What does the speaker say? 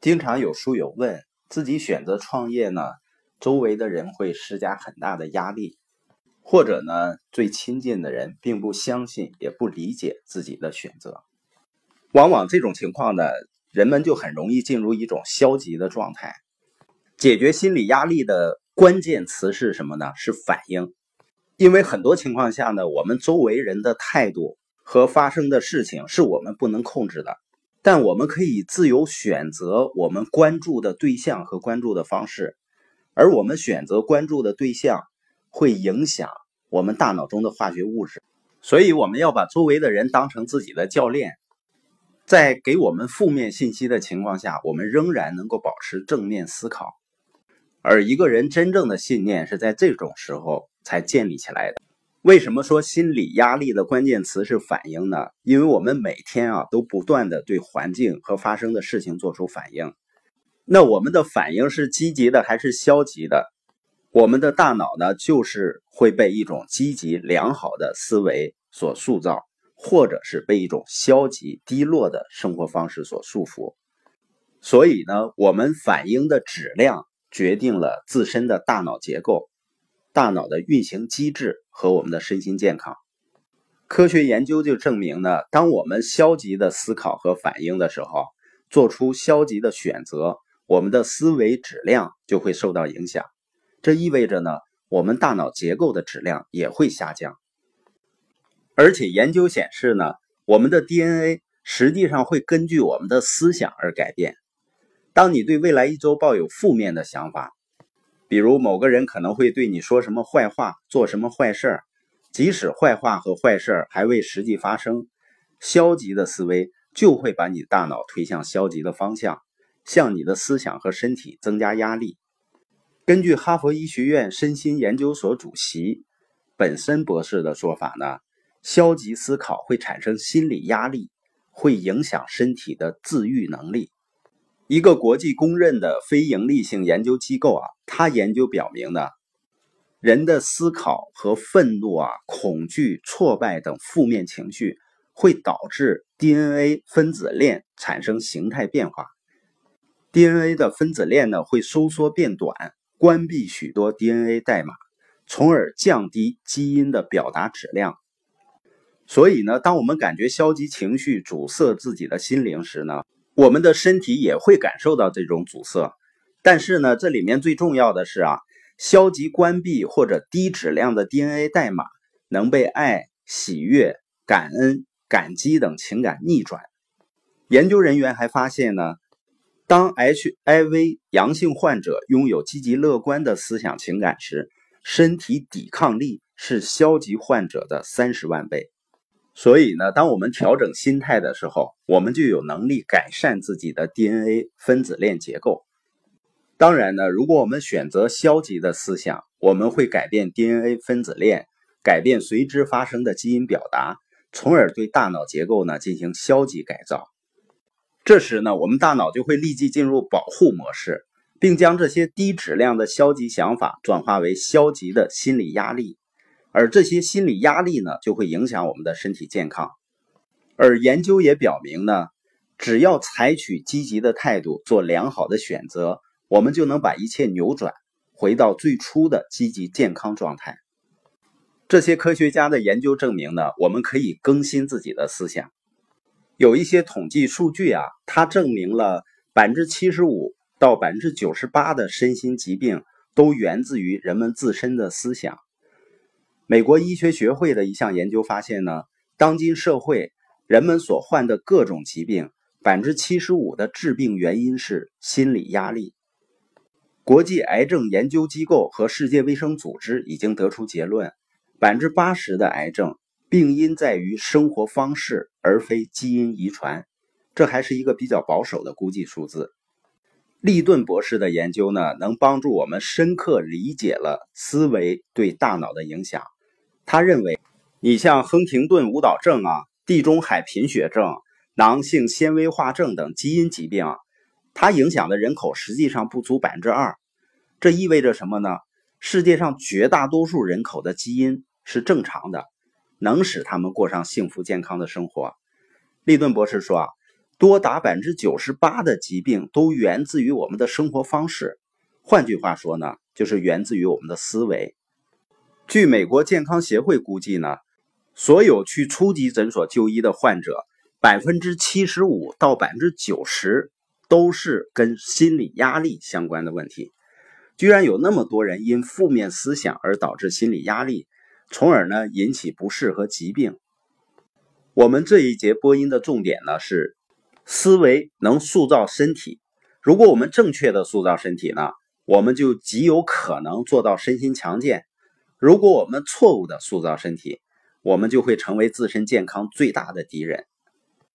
经常有书友问，自己选择创业呢，周围的人会施加很大的压力，或者呢，最亲近的人并不相信也不理解自己的选择。往往这种情况呢，人们就很容易进入一种消极的状态。解决心理压力的关键词是什么呢？是反应。因为很多情况下呢，我们周围人的态度和发生的事情是我们不能控制的，但我们可以自由选择我们关注的对象和关注的方式，而我们选择关注的对象会影响我们大脑中的化学物质。所以我们要把周围的人当成自己的教练，在给我们负面信息的情况下，我们仍然能够保持正面思考。而一个人真正的信念是在这种时候才建立起来的。为什么说心理压力的关键词是反应呢？因为我们每天都不断的对环境和发生的事情做出反应。那我们的反应是积极的还是消极的？我们的大脑呢，就是会被一种积极良好的思维所塑造，或者是被一种消极低落的生活方式所束缚。所以呢，我们反应的质量决定了自身的大脑结构、大脑的运行机制和我们的身心健康。科学研究就证明呢，当我们消极的思考和反应的时候，做出消极的选择，我们的思维质量就会受到影响。这意味着呢，我们大脑结构的质量也会下降。而且研究显示呢，我们的 DNA 实际上会根据我们的思想而改变。当你对未来一周抱有负面的想法，比如某个人可能会对你说什么坏话，做什么坏事，即使坏话和坏事还未实际发生，消极的思维就会把你大脑推向消极的方向，向你的思想和身体增加压力。根据哈佛医学院身心研究所主席本森博士的说法呢，消极思考会产生心理压力，会影响身体的自愈能力。一个国际公认的非盈利性研究机构它研究表明呢，人的思考和愤怒恐惧、挫败等负面情绪会导致 DNA 分子链产生形态变化。DNA 的分子链呢，会收缩变短，关闭许多 DNA 代码，从而降低基因的表达质量。所以呢，当我们感觉消极情绪阻塞自己的心灵时呢，我们的身体也会感受到这种阻塞。但是呢，这里面最重要的是消极关闭或者低质量的 DNA 代码能被爱、喜悦、感恩、感激等情感逆转。研究人员还发现呢，当 HIV 阳性患者拥有积极乐观的思想情感时，身体抵抗力是消极患者的30万倍。所以呢，当我们调整心态的时候，我们就有能力改善自己的 DNA 分子链结构。当然呢，如果我们选择消极的思想，我们会改变 DNA 分子链，改变随之发生的基因表达，从而对大脑结构呢进行消极改造。这时呢，我们大脑就会立即进入保护模式，并将这些低质量的消极想法转化为消极的心理压力。而这些心理压力呢，就会影响我们的身体健康。而研究也表明呢，只要采取积极的态度，做良好的选择，我们就能把一切扭转，回到最初的积极健康状态。这些科学家的研究证明呢，我们可以更新自己的思想。有一些统计数据它证明了 75% 到 98% 的身心疾病都源自于人们自身的思想。美国医学学会的一项研究发现呢，当今社会人们所患的各种疾病 75% 的致病原因是心理压力。国际癌症研究机构和世界卫生组织已经得出结论， 80% 的癌症病因在于生活方式而非基因遗传，这还是一个比较保守的估计数字。利顿博士的研究呢，能帮助我们深刻理解了思维对大脑的影响。他认为，你像亨廷顿舞蹈症地中海贫血症、囊性纤维化症等基因疾病它影响的人口实际上不足 2%。 这意味着什么呢？世界上绝大多数人口的基因是正常的，能使他们过上幸福健康的生活。利顿博士说多达 98% 的疾病都源自于我们的生活方式，换句话说呢，就是源自于我们的思维。据美国健康协会估计呢，所有去初级诊所就医的患者 75% 到 90% 都是跟心理压力相关的问题。居然有那么多人因负面思想而导致心理压力，从而呢引起不适和疾病。我们这一节播音的重点呢是思维能塑造身体，如果我们正确的塑造身体呢，我们就极有可能做到身心强健；如果我们错误的塑造身体，我们就会成为自身健康最大的敌人。